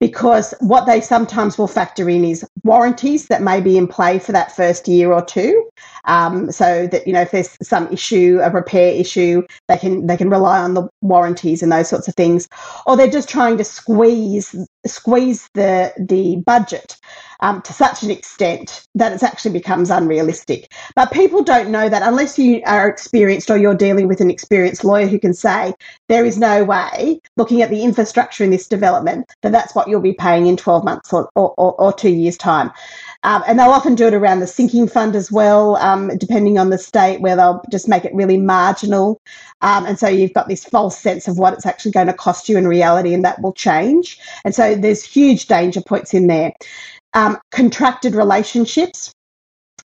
Because what they sometimes will factor in is warranties that may be in play for that first year or two, um, so that, you know, if there's some issue, a repair issue, they can they can rely on the warranties and those sorts of things, or they're just trying to squeeze squeeze the the budget um, to such an extent that it actually becomes unrealistic. But people don't know that unless you are experienced or you're dealing with an experienced lawyer who can say there is no way, looking at the infrastructure in this development, that that's what you'll be paying in twelve months or, or, or two years' time. Um, and they'll often do it around the sinking fund as well, um, depending on the state, where they'll just make it really marginal. Um, and so you've got this false sense of what it's actually going to cost you in reality, and that will change. And so there's huge danger points in there. Um, contracted relationships,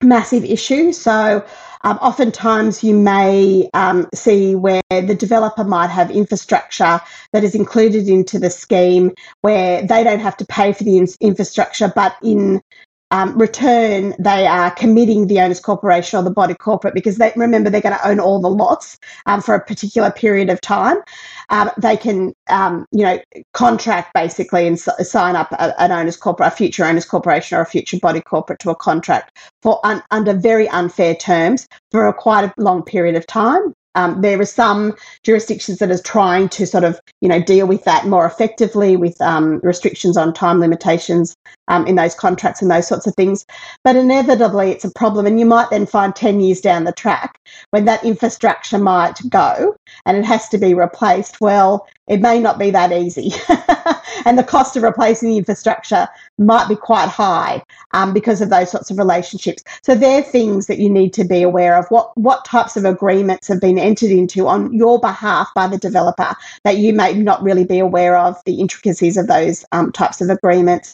massive issue. So um, oftentimes you may um, see where the developer might have infrastructure that is included into the scheme where they don't have to pay for the in- infrastructure, but in Um, return, they are committing the owner's corporation or the body corporate, because they remember they're going to own all the lots um, for a particular period of time. Um, they can, um, you know, contract basically and s- sign up a, an owner's corporate, a future owner's corporation or a future body corporate to a contract for un- under very unfair terms for a quite a long period of time. Um, there are some jurisdictions that are trying to sort of, you know, deal with that more effectively with um, restrictions on time limitations um, in those contracts and those sorts of things. But inevitably, it's a problem, and you might then find ten years down the track when that infrastructure might go and it has to be replaced. Well, it may not be that easy, and the cost of replacing the infrastructure might be quite high um, because of those sorts of relationships. So they're things that you need to be aware of. What what types of agreements have been entered into on your behalf by the developer that you may not really be aware of the intricacies of those um, types of agreements.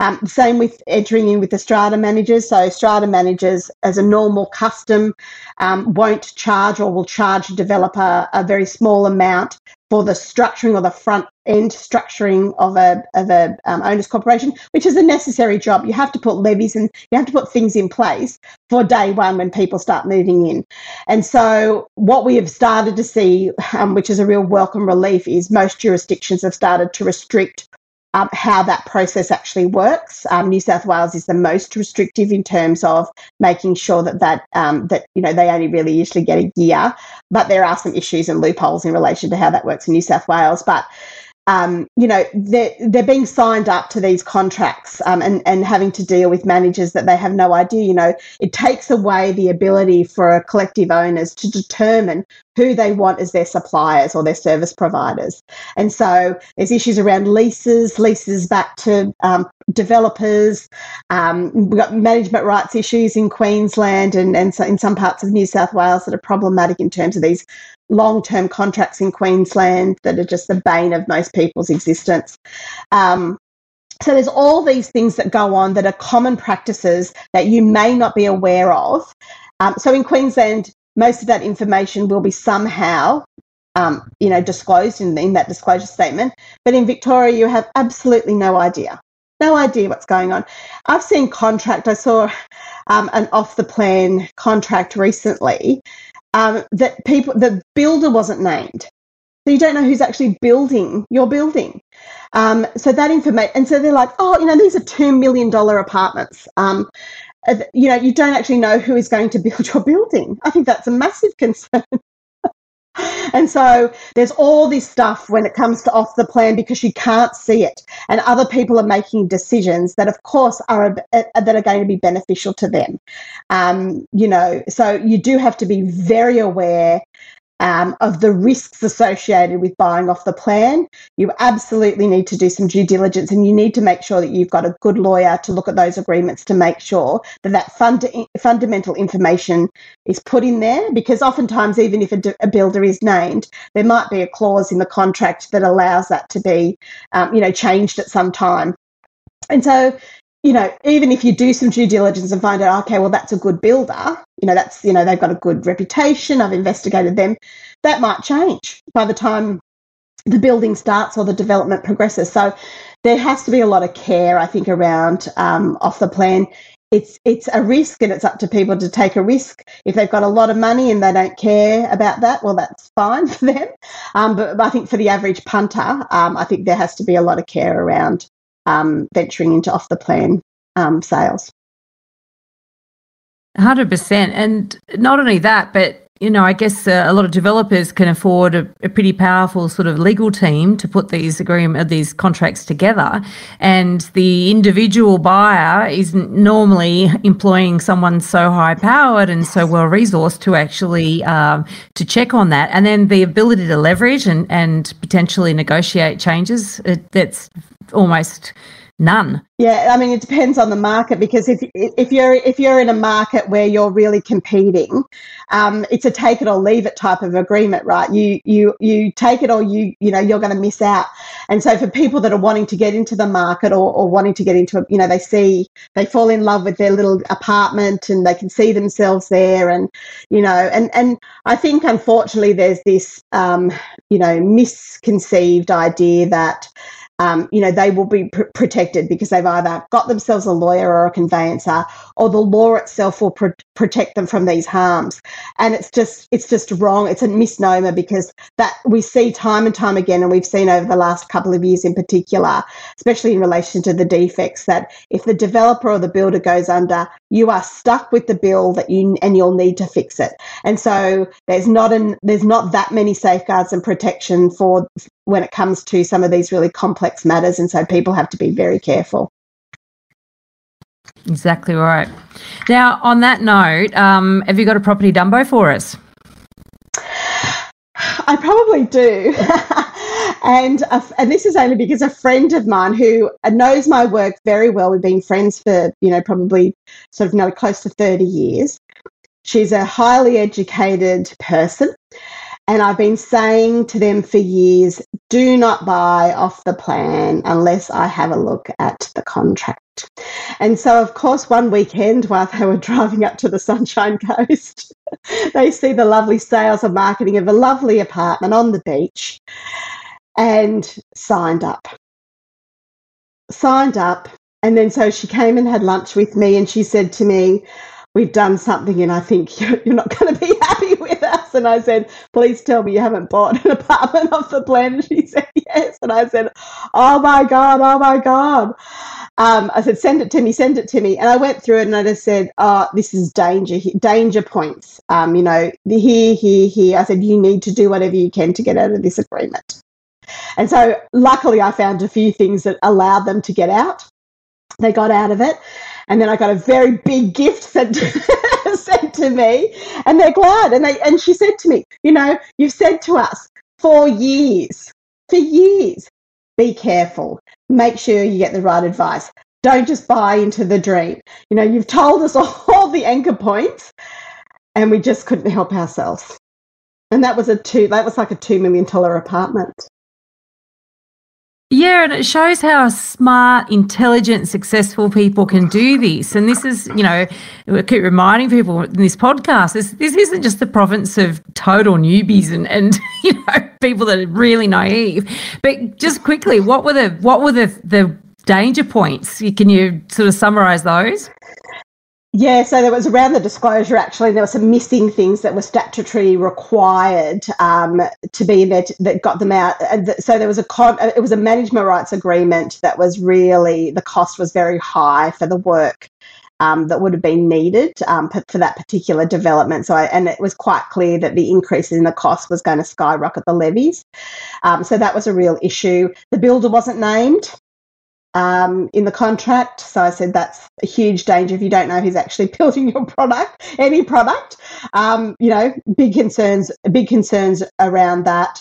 Um, same with entering in with the strata managers. So strata managers, as a normal custom, um, won't charge or will charge a developer a very small amount for the structuring or the front end structuring of a of a um, owner's corporation, which is a necessary job. You have to put levies and you have to put things in place for day one when people start moving in. And so what we have started to see, um, which is a real welcome relief, is most jurisdictions have started to restrict Um, how that process actually works. Um, New South Wales is the most restrictive in terms of making sure that that um, that you know they only really usually get a year, but there are some issues and loopholes in relation to how that works in New South Wales. But um, you know they're they're being signed up to these contracts um, and and having to deal with managers that they have no idea. You know it takes away the ability for a collective owners to determine who they want as their suppliers or their service providers. And so there's issues around leases, leases back to um, developers. Um, we've got management rights issues in Queensland and, and so in some parts of New South Wales that are problematic in terms of these long-term contracts in Queensland that are just the bane of most people's existence. Um, so there's all these things that go on that are common practices that you may not be aware of. Um, so in Queensland, most of that information will be somehow, um, you know, disclosed in, in that disclosure statement. But in Victoria, you have absolutely no idea, no idea what's going on. I've seen contract. I saw um, an off-the-plan contract recently um, that people, the builder wasn't named. So you don't know who's actually building your building. Um, so that information, and so they're like, oh, you know, these are two million dollars apartments. Um, you know, you don't actually know who is going to build your building. I think that's a massive concern. And so there's all this stuff when it comes to off the plan because you can't see it, and other people are making decisions that, of course, are that are going to be beneficial to them. Um, you know, so you do have to be very aware Um, of the risks associated with buying off the plan. You absolutely need to do some due diligence, and you need to make sure that you've got a good lawyer to look at those agreements to make sure that that fund- fundamental information is put in there, because oftentimes even if a, d- a builder is named, there might be a clause in the contract that allows that to be um, you know, changed at some time. And so you know, even if you do some due diligence and find out, okay, well, that's a good builder, you know, that's, you know, they've got a good reputation, I've investigated them, that might change by the time the building starts or the development progresses. So there has to be a lot of care, I think, around um, off the plan. It's it's a risk, and it's up to people to take a risk. If they've got a lot of money and they don't care about that, well, that's fine for them. Um, but I think for the average punter, um, I think there has to be a lot of care around Um, venturing into off-the-plan um, sales. one hundred percent. And not only that, but, you know, I guess uh, a lot of developers can afford a, a pretty powerful sort of legal team to put these agreement, these contracts together. And the individual buyer isn't normally employing someone so high-powered and so well-resourced to actually um, to check on that. And then the ability to leverage and, and potentially negotiate changes, it, that's almost None. Yeah, I mean, it depends on the market, because if if you're if you're in a market where you're really competing, um, it's a take it or leave it type of agreement, right? You you you take it or you you know you're going to miss out. And so for people that are wanting to get into the market or, or wanting to get into a, you know they see they fall in love with their little apartment and they can see themselves there, and you know and and I think unfortunately there's this um, you know misconceived idea that Um, you know, they will be pr- protected because they've either got themselves a lawyer or a conveyancer, or the law itself will pr- protect them from these harms. And it's just it's just wrong. It's a misnomer, because that we see time and time again, and we've seen over the last couple of years in particular, especially in relation to the defects, that if the developer or the builder goes under, you are stuck with the bill that you and you'll need to fix it. And so there's not an there's not that many safeguards and protection for when it comes to some of these really complex matters, and so people have to be very careful. Exactly right. Now, on that note, um, have you got a property dumbo for us? I probably do. And uh, and this is only because a friend of mine who knows my work very well, we've been friends for, you know, probably sort of no, close to thirty years. She's a highly educated person. And I've been saying to them for years, do not buy off the plan unless I have a look at the contract. And so, of course, one weekend while they were driving up to the Sunshine Coast, they see the lovely sales and marketing of a lovely apartment on the beach and signed up. Signed up. And then so she came and had lunch with me, and she said to me, we've done something and I think you're not going to be happy with us. And I said, please tell me you haven't bought an apartment off the plan. And she said, yes. And I said, oh, my God, oh, my God. Um, I said, send it to me, send it to me. And I went through it and I just said, oh, this is danger, danger points. Um, you know, here, here, here. I said, you need to do whatever you can to get out of this agreement. And so luckily I found a few things that allowed them to get out. They got out of it. And then I got a very big gift sent to, sent to me, and they're glad. And they and she said to me, you know, you've said to us for years, for years, be careful. Make sure you get the right advice. Don't just buy into the dream. You know, you've told us all, all the anchor points, and we just couldn't help ourselves. And that was a two. That was like a two million dollar apartment. Yeah, and it shows how smart, intelligent, successful people can do this. And this is, you know, I keep reminding people in this podcast, this, this isn't just the province of total newbies and, and, you know, people that are really naive. But just quickly, what were the what were the, the danger points? Can you sort of summarise those? Yeah, so there was around the disclosure, actually, there were some missing things that were statutory required um, to be in there to, that got them out. And th- so there was a con- it was a management rights agreement that was really, the cost was very high for the work um, that would have been needed um, p- for that particular development. So I, and it was quite clear that the increase in the cost was going to skyrocket the levies. Um, so that was a real issue. The builder wasn't named um in the contract, so I said that's a huge danger if you don't know who's actually building your product, any product. Um you know big concerns big concerns around that.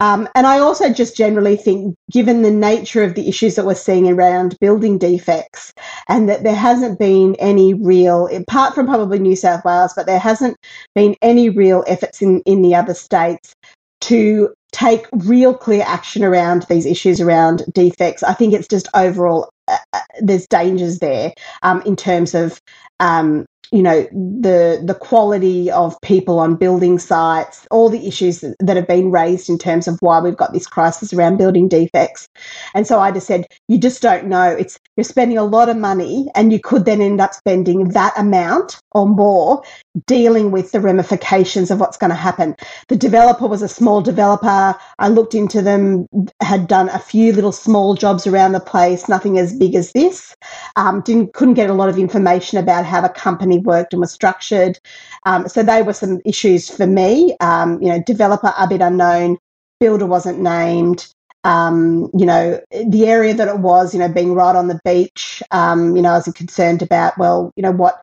Um and I also just generally think, given the nature of the issues that we're seeing around building defects, and that there hasn't been any real, apart from probably New South Wales, but there hasn't been any real efforts in in the other states to take real clear action around these issues around defects. I think it's just overall uh, there's dangers there um, in terms of, um, you know, the the quality of people on building sites, all the issues that have been raised in terms of why we've got this crisis around building defects. And so I just said, you just don't know. It's you're spending a lot of money, and you could then end up spending that amount or more dealing with the ramifications of what's going to happen. The developer was a small developer. I looked into them, had done a few little small jobs around the place, nothing as big as this. Um, didn't couldn't get a lot of information about how the company worked and was structured. Um, so they were some issues for me. Um, you know, developer a bit unknown, builder wasn't named. Um, you know, the area that it was, you know, being right on the beach. Um, you know, I was concerned about, well, you know, what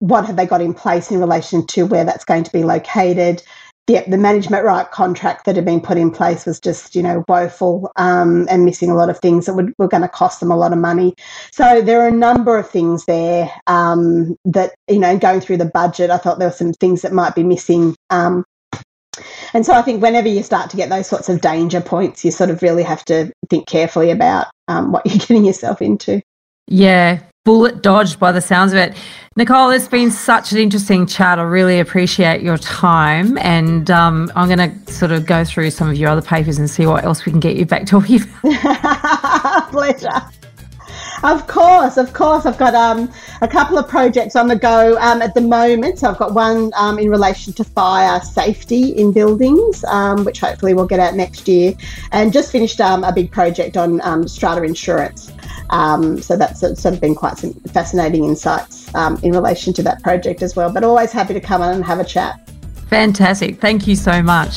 what have they got in place in relation to where that's going to be located? yeah, the management right contract that had been put in place was just, you know, woeful um, and missing a lot of things that would, were going to cost them a lot of money. So there are a number of things there um, that, you know, going through the budget, I thought there were some things that might be missing. Um, and so I think whenever you start to get those sorts of danger points, you sort of really have to think carefully about um, what you're getting yourself into. Yeah. Bullet dodged by the sounds of it. Nicole, it's been such an interesting chat. I really appreciate your time, and um, I'm going to sort of go through some of your other papers and see what else we can get you back talking about. Pleasure. Of course, of course. I've got um, a couple of projects on the go um, at the moment. So I've got one um, in relation to fire safety in buildings, um, which hopefully we'll get out next year, and just finished um, a big project on um, strata insurance. Um, so that's sort of been quite some fascinating insights um, in relation to that project as well. But always happy to come on and have a chat. Fantastic. Thank you so much.